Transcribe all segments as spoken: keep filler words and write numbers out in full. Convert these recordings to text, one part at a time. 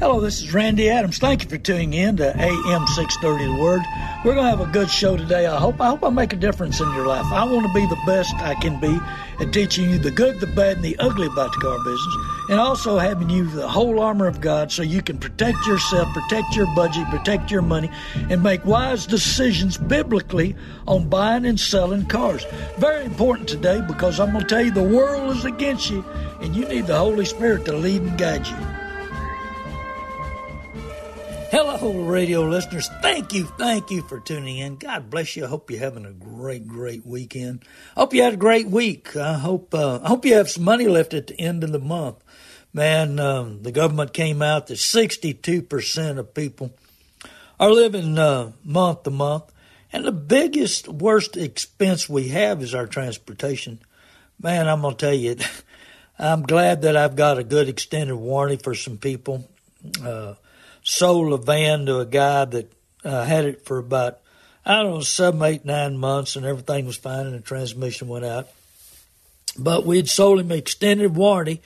Hello, this is Randy Adams. Thank you for tuning in to A M six thirty The Word. We're going to have a good show today. I hope I hope I make a difference in your life. I want to be the best I can be at teaching you the good, the bad, and the ugly about the car business, and also having you the whole armor of God so you can protect yourself, protect your budget, protect your money, and make wise decisions biblically on buying and selling cars. Very important today, because I'm going to tell you the world is against you, and you need the Holy Spirit to lead and guide you. Hello, radio listeners. Thank you, thank you for tuning in. God bless you. I hope you're having a great, great weekend. I hope you had a great week. I hope uh, I hope you have some money left at the end of the month. Man, um, the government came out that sixty-two percent of people are living uh, month to month. And the biggest, worst expense we have is our transportation. Man, I'm going to tell you, I'm glad that I've got a good extended warranty for some people. Uh sold a van to a guy that uh, had it for about, I don't know, seven, eight, nine months, and everything was fine, and the transmission went out. But we'd sold him extended warranty,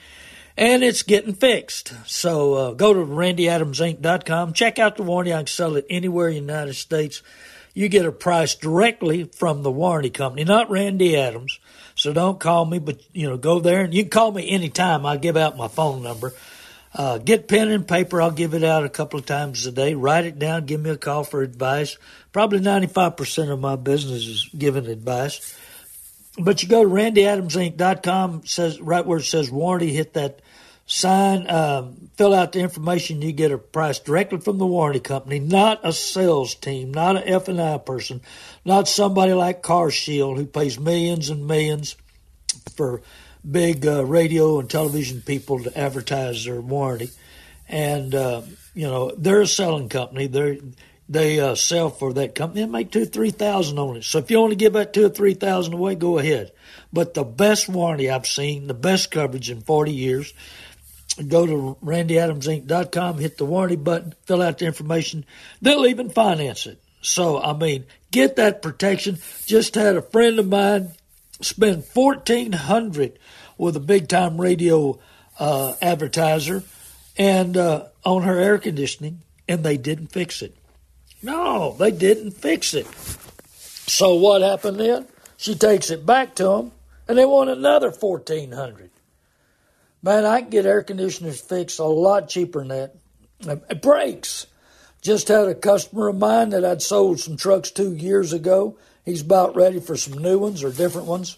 and it's getting fixed. So uh, go to randy adams inc dot com, check out the warranty. I can sell it anywhere in the United States. You get a price directly from the warranty company, not Randy Adams. So don't call me, but, you know, go there, and you can call me anytime. I'll give out my phone number. Uh, get pen and paper. I'll give it out a couple of times a day. Write it down. Give me a call for advice. Probably ninety-five percent of my business is giving advice. But you go to randy adams inc dot com, says, right where it says warranty, hit that sign, um, fill out the information. You get a price directly from the warranty company, not a sales team, not an F and I person, not somebody like Car Shield who pays millions and millions for big uh, radio and television people to advertise their warranty. And, uh, you know, they're a selling company. They're, they uh, sell for that company and make two, three thousand on it. So if you want to give that two or three thousand away, go ahead. But the best warranty I've seen, the best coverage in forty years, go to randy adams inc dot com, hit the warranty button, fill out the information. They'll even finance it. So, I mean, get that protection. Just had a friend of mine spend fourteen hundred dollars with a big-time radio uh, advertiser and uh, on her air conditioning, and they didn't fix it. No, they didn't fix it. So what happened then? She takes it back to them, and they want another fourteen hundred dollars. Man, I can get air conditioners fixed a lot cheaper than that. It breaks. Just had a customer of mine that I'd sold some trucks two years ago. He's about ready for some new ones or different ones.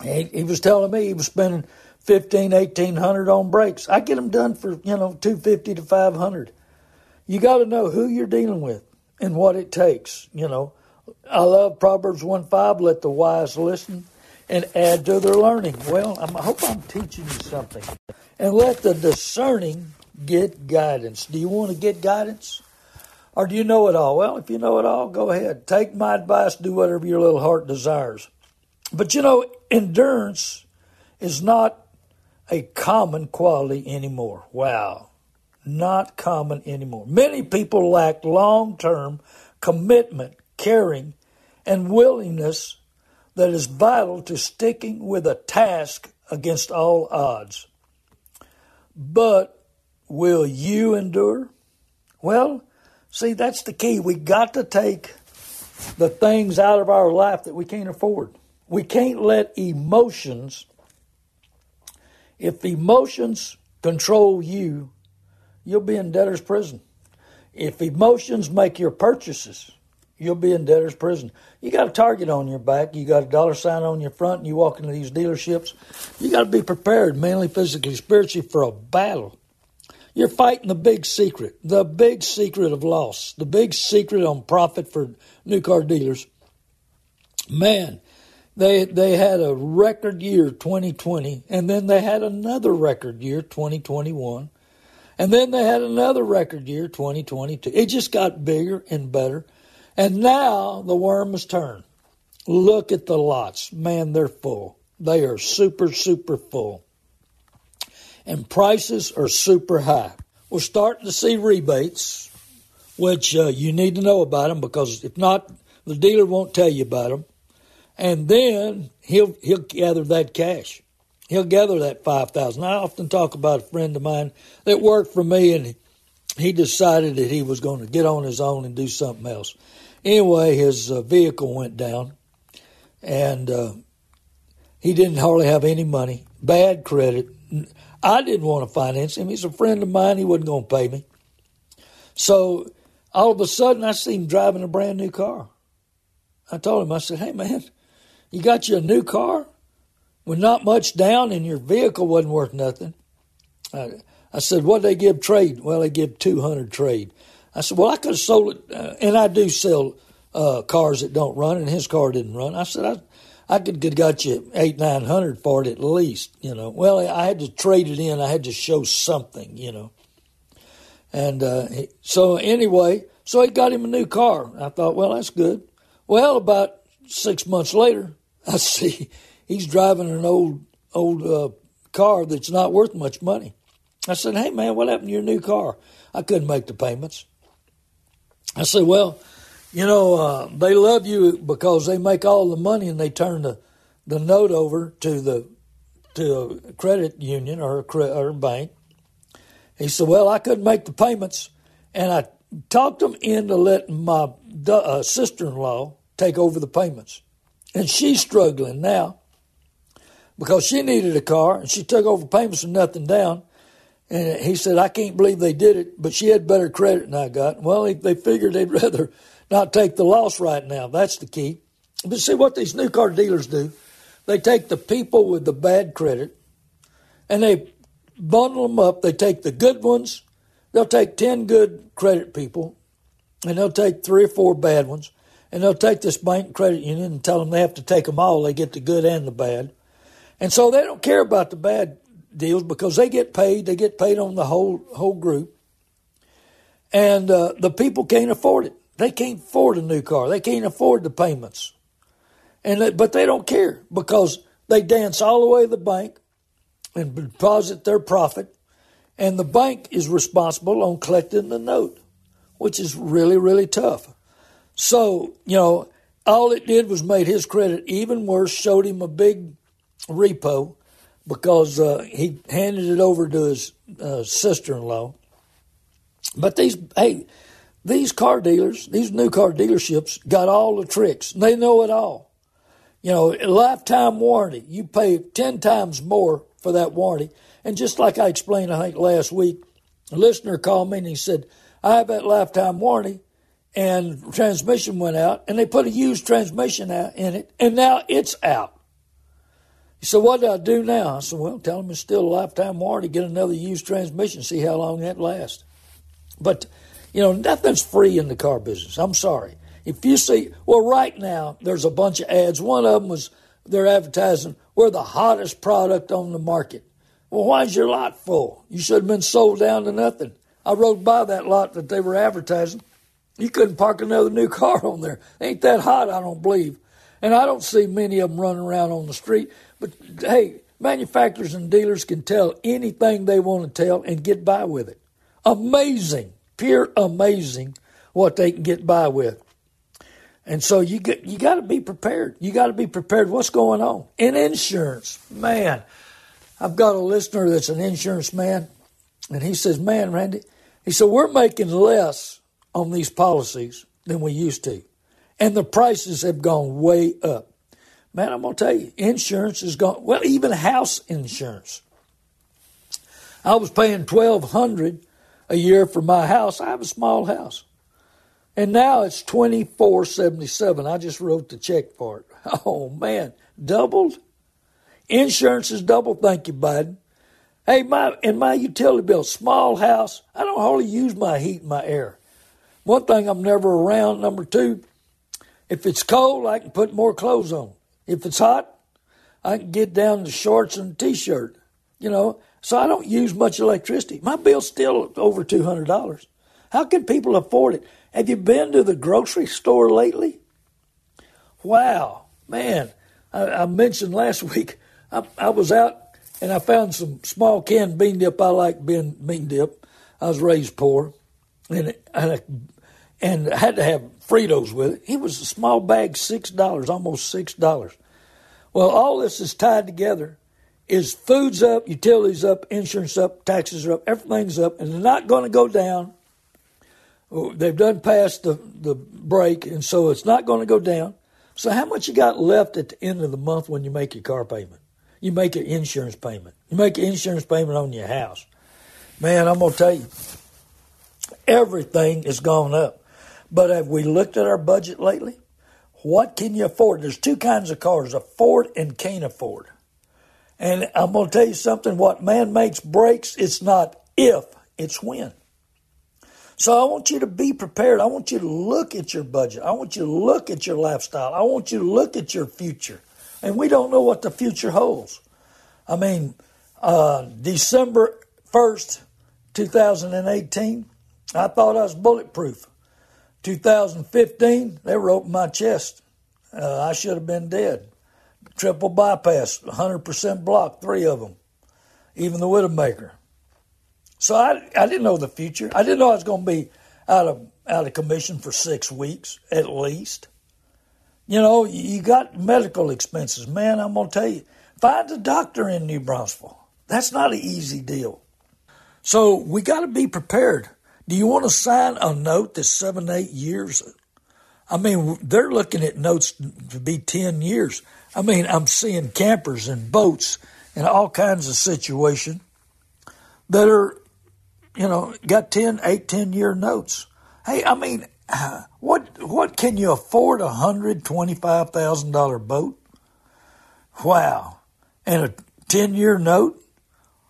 He, he was telling me he was spending fifteen, eighteen hundred on brakes. I get them done for, you know, two fifty to five hundred. You got to know who you're dealing with and what it takes. You know, I love Proverbs one five. Let the wise listen and add to their learning. Well, I'm, I hope I'm teaching you something. And let the discerning get guidance. Do you want to get guidance? Or do you know it all? Well, if you know it all, go ahead. Take my advice. Do whatever your little heart desires. But, you know, endurance is not a common quality anymore. Wow. Not common anymore. Many people lack long-term commitment, caring, and willingness that is vital to sticking with a task against all odds. But will you endure? Well, see, that's the key. We got to take the things out of our life that we can't afford. We can't let emotions, if emotions control you, you'll be in debtor's prison. If emotions make your purchases, you'll be in debtor's prison. You got a target on your back. You got a dollar sign on your front, and you walk into these dealerships. You got to be prepared, mentally, physically, spiritually, for a battle. You're fighting the big secret, the big secret of loss, the big secret on profit for new car dealers. Man, They they had a record year, twenty twenty, and then they had another record year, twenty twenty-one, and then they had another record year, twenty twenty-two. It just got bigger and better, and now the worm has turned. Look at the lots. Man, they're full. They are super, super full, and prices are super high. We're starting to see rebates, which uh, you need to know about them, because if not, the dealer won't tell you about them. And then he'll he'll gather that cash. He'll gather that five thousand dollars. I often talk about a friend of mine that worked for me, and he decided that he was going to get on his own and do something else. Anyway, his uh, vehicle went down, and uh, he didn't hardly have any money, bad credit. I didn't want to finance him. He's a friend of mine. He wasn't going to pay me. So all of a sudden, I see him driving a brand new car. I told him, I said, hey, man, you got you a new car with not much down, and your vehicle wasn't worth nothing. I, I said, what'd they give trade? Well, they give two hundred trade. I said, well, I could have sold it, uh, and I do sell uh, cars that don't run, and his car didn't run. I said, I, I could have got you eight, nine hundred for it at least, you know. Well, I had to trade it in. I had to show something, you know. And uh, so anyway, so he got him a new car. I thought, well, that's good. Well, about six months later, I see he's driving an old old uh, car that's not worth much money. I said, hey, man, what happened to your new car? I couldn't make the payments. I said, well, you know, uh, they love you because they make all the money and they turn the, the note over to the to a credit union or a, cre- or a bank. He said, well, I couldn't make the payments, and I talked them into letting my uh, sister-in-law take over the payments. And she's struggling now because she needed a car, and she took over payments with nothing down. And he said, I can't believe they did it, but she had better credit than I got. Well, they figured they'd rather not take the loss right now. That's the key. But see what these new car dealers do. They take the people with the bad credit, and they bundle them up. They take the good ones. They'll take ten good credit people, and they'll take three or four bad ones. And they'll take this bank and credit union and tell them they have to take them all. They get the good and the bad. And so they don't care about the bad deals because they get paid. They get paid on the whole whole group. And uh, the people can't afford it. They can't afford a new car. They can't afford the payments. And they, But they don't care because they dance all the way to the bank and deposit their profit. And the bank is responsible on collecting the note, which is really, really tough. So, you know, all it did was made his credit even worse, showed him a big repo because uh, he handed it over to his uh, sister-in-law. But these, hey, these car dealers, these new car dealerships got all the tricks. They know it all. You know, a lifetime warranty. You pay ten times more for that warranty. And just like I explained, I think, last week, a listener called me and he said, I have that lifetime warranty. And transmission went out, and they put a used transmission out in it, and now it's out. He said, what do I do now? I said, well, tell them it's still a lifetime warranty. Get another used transmission, see how long that lasts. But, you know, nothing's free in the car business. I'm sorry. If you see, well, right now, there's a bunch of ads. One of them was they're advertising, we're the hottest product on the market. Well, why is your lot full? You should have been sold down to nothing. I rode by that lot that they were advertising. You couldn't park another new car on there. Ain't that hot, I don't believe. And I don't see many of them running around on the street. But, hey, manufacturers and dealers can tell anything they want to tell and get by with it. Amazing, pure amazing what they can get by with. And so you get, you got to be prepared. You got to be prepared what's going on. And insurance, man. I've got a listener that's an insurance man, and he says, man, Randy, he said, we're making less on these policies than we used to. And the prices have gone way up. Man, I'm going to tell you, insurance has gone, well, even house insurance. I was paying twelve hundred dollars a year for my house. I have a small house. And now it's twenty-four seventy-seven. I just wrote the check for it. Oh, man, doubled? Insurance is double. Thank you, Biden. Hey, my and my utility bill, small house. I don't hardly use my heat and my air. One thing, I'm never around. Number two, if it's cold, I can put more clothes on. If it's hot, I can get down to shorts and T-shirt, you know. So I don't use much electricity. My bill's still over two hundred dollars. How can people afford it? Have you been to the grocery store lately? Wow, man, I, I mentioned last week I, I was out and I found some small canned bean dip. I like bean, bean dip. I was raised poor, and I, and I had to have Fritos with it. It was a small bag, six dollars, almost six dollars. Well, all this is tied together. Is food's up, utilities up, insurance up, taxes are up, everything's up, and they're not going to go down. They've done past the, the break, and so it's not going to go down. So how much you got left at the end of the month when you make your car payment? You make an insurance payment. You make an insurance payment on your house. Man, I'm going to tell you, everything has gone up. But have we looked at our budget lately? What can you afford? There's two kinds of cars, afford and can't afford. And I'm going to tell you something, what man makes breaks, it's not if, it's when. So I want you to be prepared. I want you to look at your budget. I want you to look at your lifestyle. I want you to look at your future. And we don't know what the future holds. I mean, uh, December first, two thousand eighteen, I thought I was bulletproof. two thousand fifteen, they were open my chest. Uh, I should have been dead. Triple bypass, one hundred percent block, three of them, even the Widowmaker. So I, I didn't know the future. I didn't know I was going to be out of out of commission for six weeks at least. You know, you got medical expenses. Man, I'm going to tell you, find a doctor in New Brunswick. That's not an easy deal. So we got to be prepared. Do you want to sign a note that's seven, eight years? I mean, they're looking at notes to be ten years. I mean, I'm seeing campers and boats and all kinds of situations that are, you know, got ten, eight, ten-year notes. Hey, I mean, what what can you afford? A one hundred twenty-five thousand dollars boat? Wow. And a ten-year note?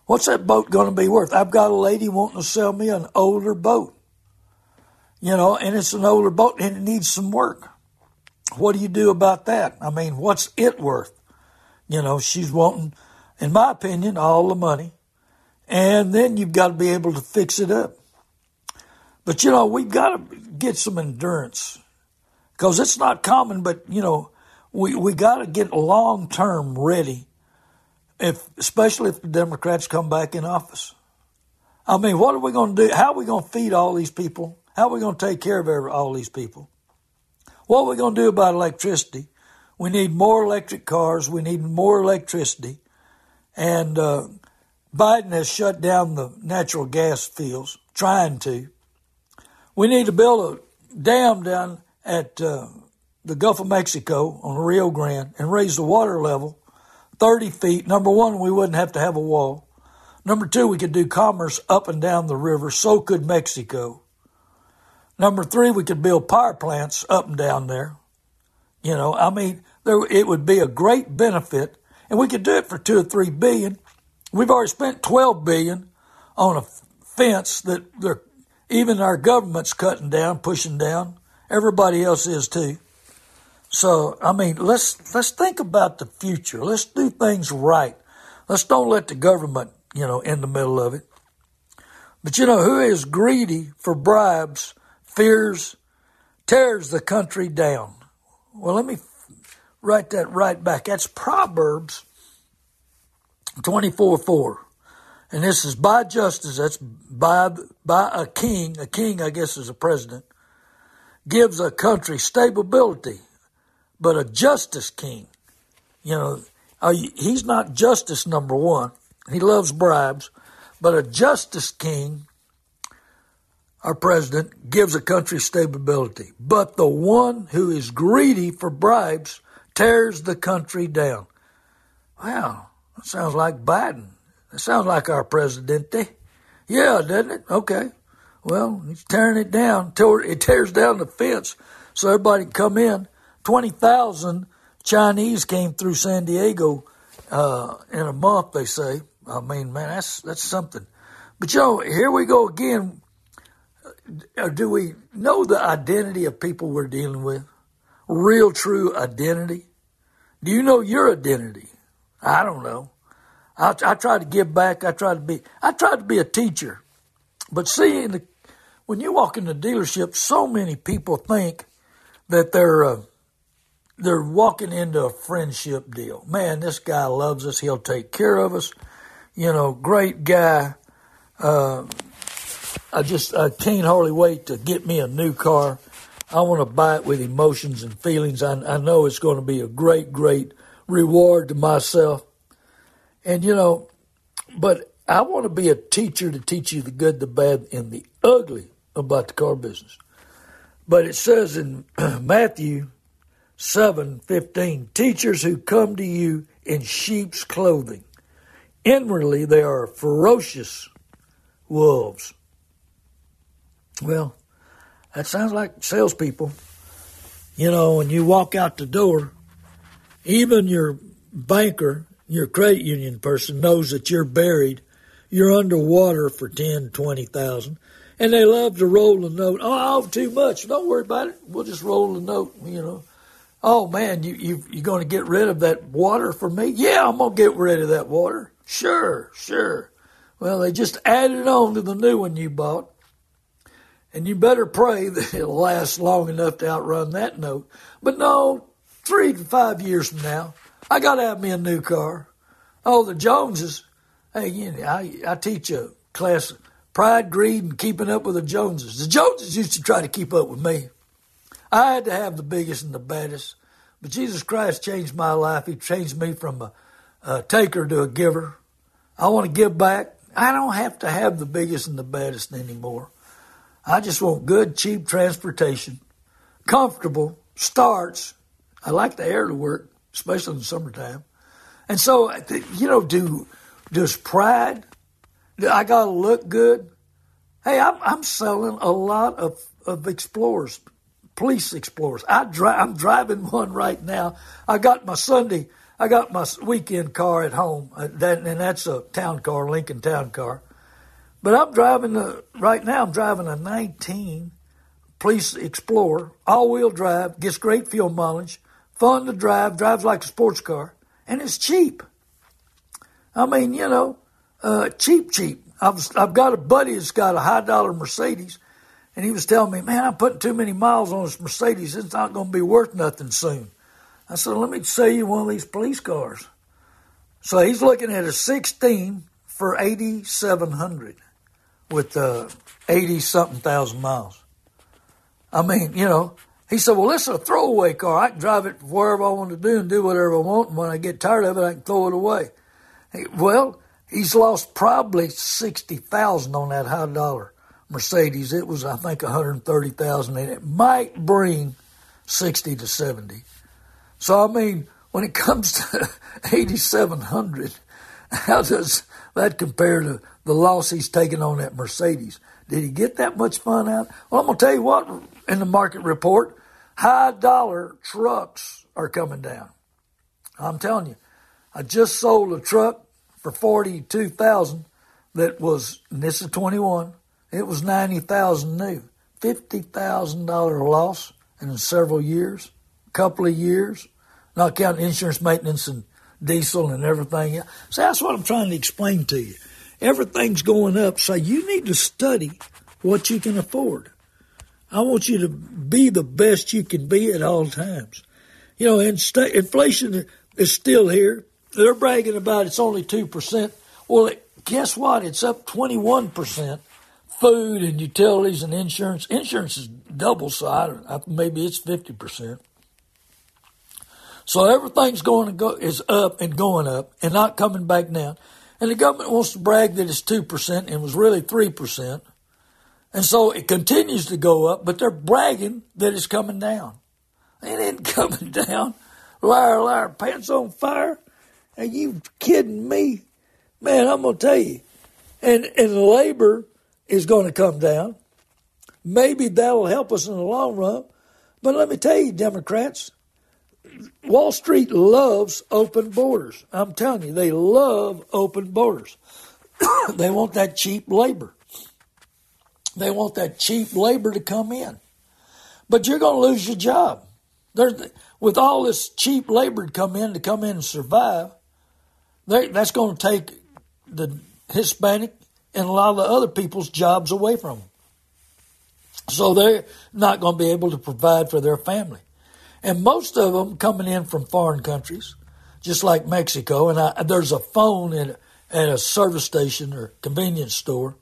What's that boat going to be worth? I've got a lady wanting to sell me an older boat, you know, and it's an older boat and it needs some work. What do you do about that? I mean, what's it worth? You know, she's wanting, in my opinion, all the money. And then you've got to be able to fix it up. But, you know, we've got to get some endurance because it's not common. But, you know, we, we got to get long-term ready, if especially if the Democrats come back in office. I mean, what are we going to do? How are we going to feed all these people? How are we going to take care of every, all these people? What are we going to do about electricity? We need more electric cars. We need more electricity. And uh, Biden has shut down the natural gas fields, trying to. We need to build a dam down at uh, the Gulf of Mexico on the Rio Grande and raise the water level thirty feet. Number one, we wouldn't have to have a wall. Number two, we could do commerce up and down the river. So could Mexico. Number three, we could build power plants up and down there. You know, I mean, there, it would be a great benefit, and we could do it for two or three billion. We've already spent twelve billion on a fence that they're, even our government's cutting down, pushing down. Everybody else is too. So I mean, let's let's think about the future. Let's do things right. Let's don't let the government, you know, in the middle of it. But you know, who is greedy for bribes? Fears, tears the country down. Well, let me write that right back. That's Proverbs twenty-four four. And this is by justice. That's by, by a king. A king, I guess, is a president. Gives a country stability, but a justice king. You know, he's not justice number one. He loves bribes, but a justice king, our president, gives a country stability, but the one who is greedy for bribes tears the country down. Wow, that sounds like Biden. That sounds like our presidente. Yeah, doesn't it? Okay. Well, he's tearing it down. It tears down the fence so everybody can come in. twenty thousand Chinese came through San Diego uh, in a month, they say. I mean, man, that's, that's something. But, you know, here we go again. Do we know the identity of people we're dealing with? Real, true identity? Do you know your identity? I don't know. I, I try to give back. I try to be. I tried to be a teacher, but see, in the, when you walk in the dealership, so many people think that they're uh, they're walking into a friendship deal. Man, this guy loves us. He'll take care of us. You know, great guy. Uh, I just I can't hardly wait to get me a new car. I want to buy it with emotions and feelings. I, I know it's going to be a great, great reward to myself. And, you know, but I want to be a teacher to teach you the good, the bad, and the ugly about the car business. But it says in Matthew seven fifteen, teachers who come to you in sheep's clothing, inwardly they are ferocious wolves. Well, that sounds like salespeople. You know, when you walk out the door, even your banker, your credit union person knows that you're buried. You're underwater for ten thousand dollars, twenty thousand dollars. And they love to roll a note. Oh, I owe too much. Don't worry about it. We'll just roll a note, you know. Oh, man, you, you, you're going to get rid of that water for me? Yeah, I'm going to get rid of that water. Sure, sure. Well, they just added on to the new one you bought. And you better pray that it'll last long enough to outrun that note. But no, three to five years from now, I got to have me a new car. Oh, the Joneses. Hey, you know, I, I teach a class, Pride, Greed, and Keeping Up with the Joneses. The Joneses used to try to keep up with me. I had to have the biggest and the baddest. But Jesus Christ changed my life. He changed me from a, a taker to a giver. I want to give back. I don't have to have the biggest and the baddest anymore. I just want good, cheap transportation, comfortable, starts. I like the air to work, especially in the summertime. And so, you know, do does pride, do I got to look good? Hey, I'm, I'm selling a lot of, of Explorers, police Explorers. I dri- I'm driving one right now. I got my Sunday, I got my weekend car at home, and that's a town car, Lincoln town car. But I'm driving, a, right now I'm driving a nineteen Police Explorer, all-wheel drive, gets great fuel mileage, fun to drive, drives like a sports car, and it's cheap. I mean, you know, uh, cheap, cheap. I've, I've got a buddy that's got a high-dollar Mercedes, and he was telling me, man, I'm putting too many miles on this Mercedes. It's not going to be worth nothing soon. I said, let me sell you one of these police cars. So he's looking at a sixteen for eighty-seven hundred dollars. With uh, eighty-something thousand miles. I mean, you know, he said, well, this is a throwaway car. I can drive it wherever I want to do and do whatever I want. And when I get tired of it, I can throw it away. He, well, he's lost probably sixty thousand dollars on that high-dollar Mercedes. It was, I think, one hundred thirty thousand dollars, and it might bring sixty to seventy. So, I mean, when it comes to eighty-seven hundred dollars, how does that compare to the loss he's taken on that Mercedes? Did he get that much fun out? Well, I'm going to tell you what, in the market report, high-dollar trucks are coming down. I'm telling you, I just sold a truck for forty-two thousand dollars that was, and this is twenty-one, it was ninety thousand dollars new, fifty thousand dollars loss in several years, a couple of years, not counting insurance, maintenance, and diesel and everything else. So that's what I'm trying to explain to you. Everything's going up, so you need to study what you can afford. I want you to be the best you can be at all times. You know, inst- inflation is still here. They're bragging about it's only two percent. Well, it, guess what? It's up twenty-one percent. Food and utilities and insurance. Insurance is double, so I don't, I, maybe it's fifty percent. So everything's going to go is up and going up and not coming back down. And the government wants to brag that it's two percent and it was really three percent. And so it continues to go up, but they're bragging that it's coming down. It ain't coming down. Liar, liar, pants on fire. Are you kidding me? Man, I'm going to tell you. And, and labor is going to come down. Maybe that'll help us in the long run. But let me tell you, Democrats, Wall Street loves open borders. I'm telling you, they love open borders. They want that cheap labor. They want that cheap labor to come in. But you're going to lose your job. There's, with all this cheap labor to come in to come in and survive, they, that's going to take the Hispanic and a lot of the other people's jobs away from them. So they're not going to be able to provide for their family. And most of them coming in from foreign countries, just like Mexico. And I, there's a phone in, at a service station or convenience store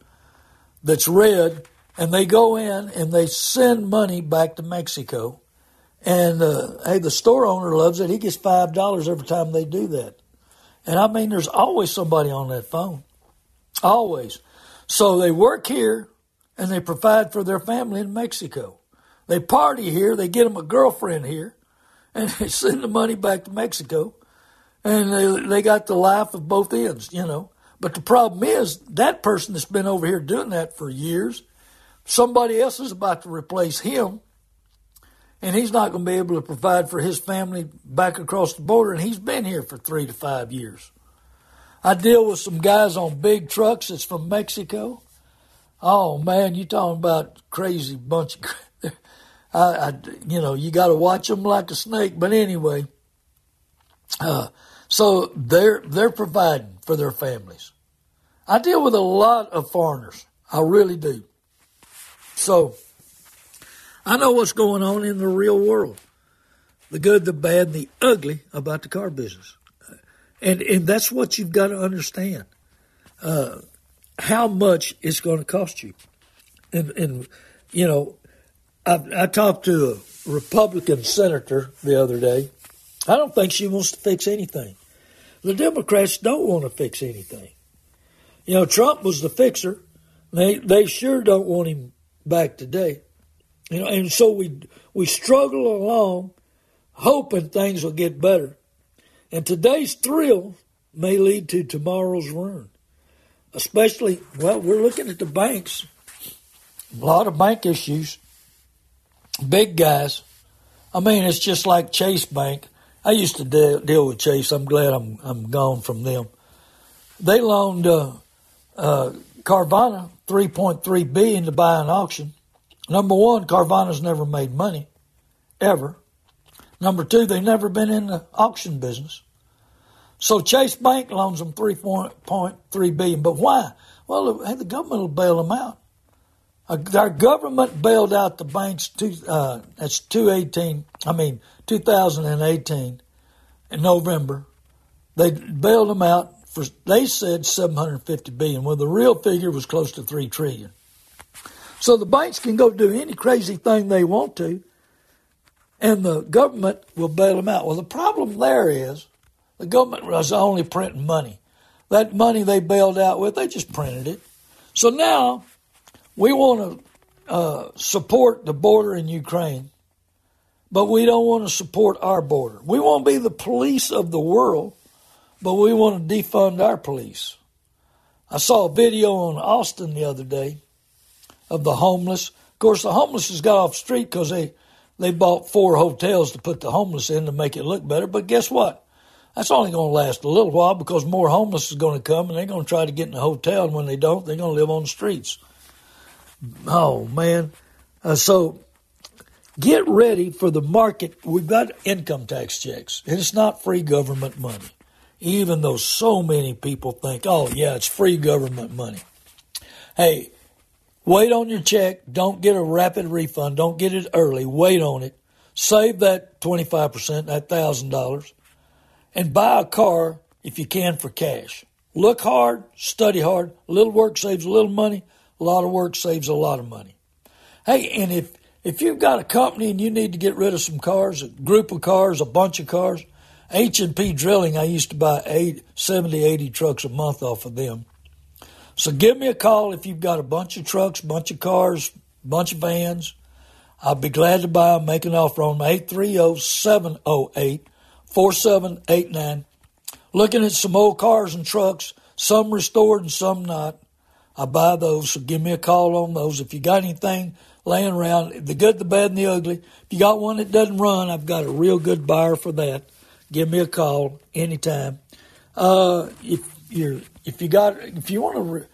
that's red, and they go in and they send money back to Mexico. And, uh, hey, the store owner loves it. He gets five dollars every time they do that. And, I mean, there's always somebody on that phone. Always. So they work here, and they provide for their family in Mexico. They party here. They get them a girlfriend here. And they send the money back to Mexico. And they, they got the life of both ends, you know. But the problem is that person that's been over here doing that for years, somebody else is about to replace him. And he's not going to be able to provide for his family back across the border. And he's been here for three to five years. I deal with some guys on big trucks that's from Mexico. Oh, man, you're talking about crazy bunch of, I, I, you know, you got to watch them like a snake. But anyway, uh, so they're, they're providing for their families. I deal with a lot of foreigners. I really do. So I know what's going on in the real world, the good, the bad, and the ugly about the car business. And and that's what you've got to understand, uh, how much it's going to cost you. And, and you know, I, I talked to a Republican senator the other day. I don't think she wants to fix anything. The Democrats don't want to fix anything. You know, Trump was the fixer. They, they sure don't want him back today. You know, and so we we struggle along, hoping things will get better. And today's thrill may lead to tomorrow's ruin. Especially, well, we're looking at the banks. A lot of bank issues. Big guys. I mean, it's just like Chase Bank. I used to de- deal with Chase. I'm glad I'm I'm gone from them. They loaned uh, uh, Carvana three point three billion dollars to buy an auction. Number one, Carvana's never made money, ever. Number two, they've never been in the auction business. So Chase Bank loans them three point three billion dollars. But why? Well, the government will bail them out. Our government bailed out the banks. Two, uh, that's two eighteen. I mean, two thousand eighteen in November. They bailed them out for. They said seven hundred fifty billion dollars. Well, the real figure was close to three trillion dollars. So the banks can go do any crazy thing they want to, and the government will bail them out. Well, the problem there is the government was only printing money. That money they bailed out with, they just printed it. So now we want to uh, support the border in Ukraine, but we don't want to support our border. We want to be the police of the world, but we want to defund our police. I saw a video on Austin the other day of the homeless. Of course, the homeless has got off the street because they, they bought four hotels to put the homeless in to make it look better. But guess what? That's only going to last a little while because more homeless is going to come, and they're going to try to get in a hotel, and when they don't, they're going to live on the streets. Oh, man. Uh, so get ready for the market. We've got income tax checks, and it's not free government money, even though so many people think, oh, yeah, it's free government money. Hey, wait on your check. Don't get a rapid refund. Don't get it early. Wait on it. Save that twenty-five percent, that one thousand dollars, and buy a car if you can for cash. Look hard. Study hard. A little work saves a little money. A lot of work saves a lot of money. Hey, and if, if you've got a company and you need to get rid of some cars, a group of cars, a bunch of cars, H and P Drilling, I used to buy eight, seventy, eighty trucks a month off of them. So give me a call if you've got a bunch of trucks, bunch of cars, bunch of vans. I'll be glad to buy them. Make an offer on them, eight three zero, seven zero eight, four seven eight nine. Looking at some old cars and trucks, some restored and some not. I buy those, so give me a call on those. If you got anything laying around, the good, the bad, and the ugly, if you got one that doesn't run, I've got a real good buyer for that. Give me a call anytime. Uh, if you're... If you got, if you want to re-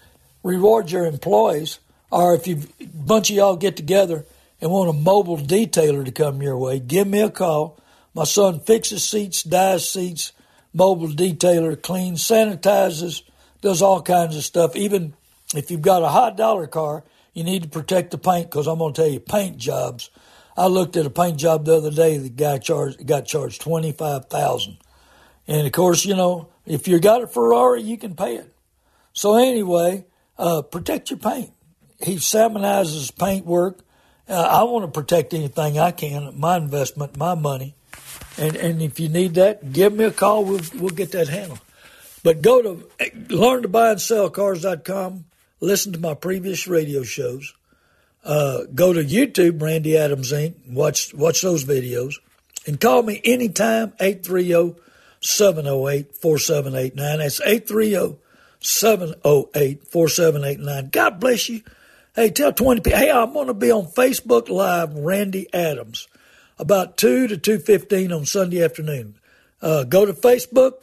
reward your employees, or if you a bunch of y'all get together and want a mobile detailer to come your way, give me a call. My son fixes seats, dyes seats, mobile detailer, cleans, sanitizes, does all kinds of stuff. Even if you've got a high-dollar car, you need to protect the paint because I'm going to tell you, paint jobs. I looked at a paint job the other day. The guy charged got charged twenty-five thousand dollars. And, of course, you know, if you got a Ferrari, you can pay it. So anyway, uh, protect your paint. He salmonizes paint work. Uh, I want to protect anything I can, my investment, my money. And and if you need that, give me a call. We'll, we'll get that handled. But go to learn to buy and sell cars dot com. Listen to my previous radio shows. Uh, go to YouTube, Randy Adams Incorporated. Watch, watch those videos. And call me anytime, eight three zero, seven zero eight, four seven eight nine. That's eight three zero, seven zero eight, four seven eight nine. God bless you. Hey, tell twenty people, hey, I'm going to be on Facebook Live, Randy Adams, about two to two fifteen on Sunday afternoon. Uh, go to Facebook,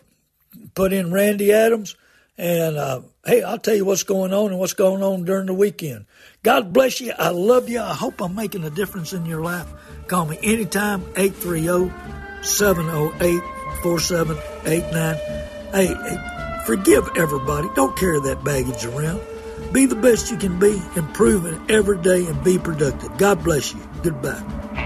put in Randy Adams, and uh, hey, I'll tell you what's going on and what's going on during the weekend. God bless you. I love you. I hope I'm making a difference in your life. Call me anytime, eight three zero, seven zero eight, four seven eight nine. Hey, hey, forgive everybody. Don't carry that baggage around. Be the best you can be. Improve it every day and be productive. God bless you. Goodbye.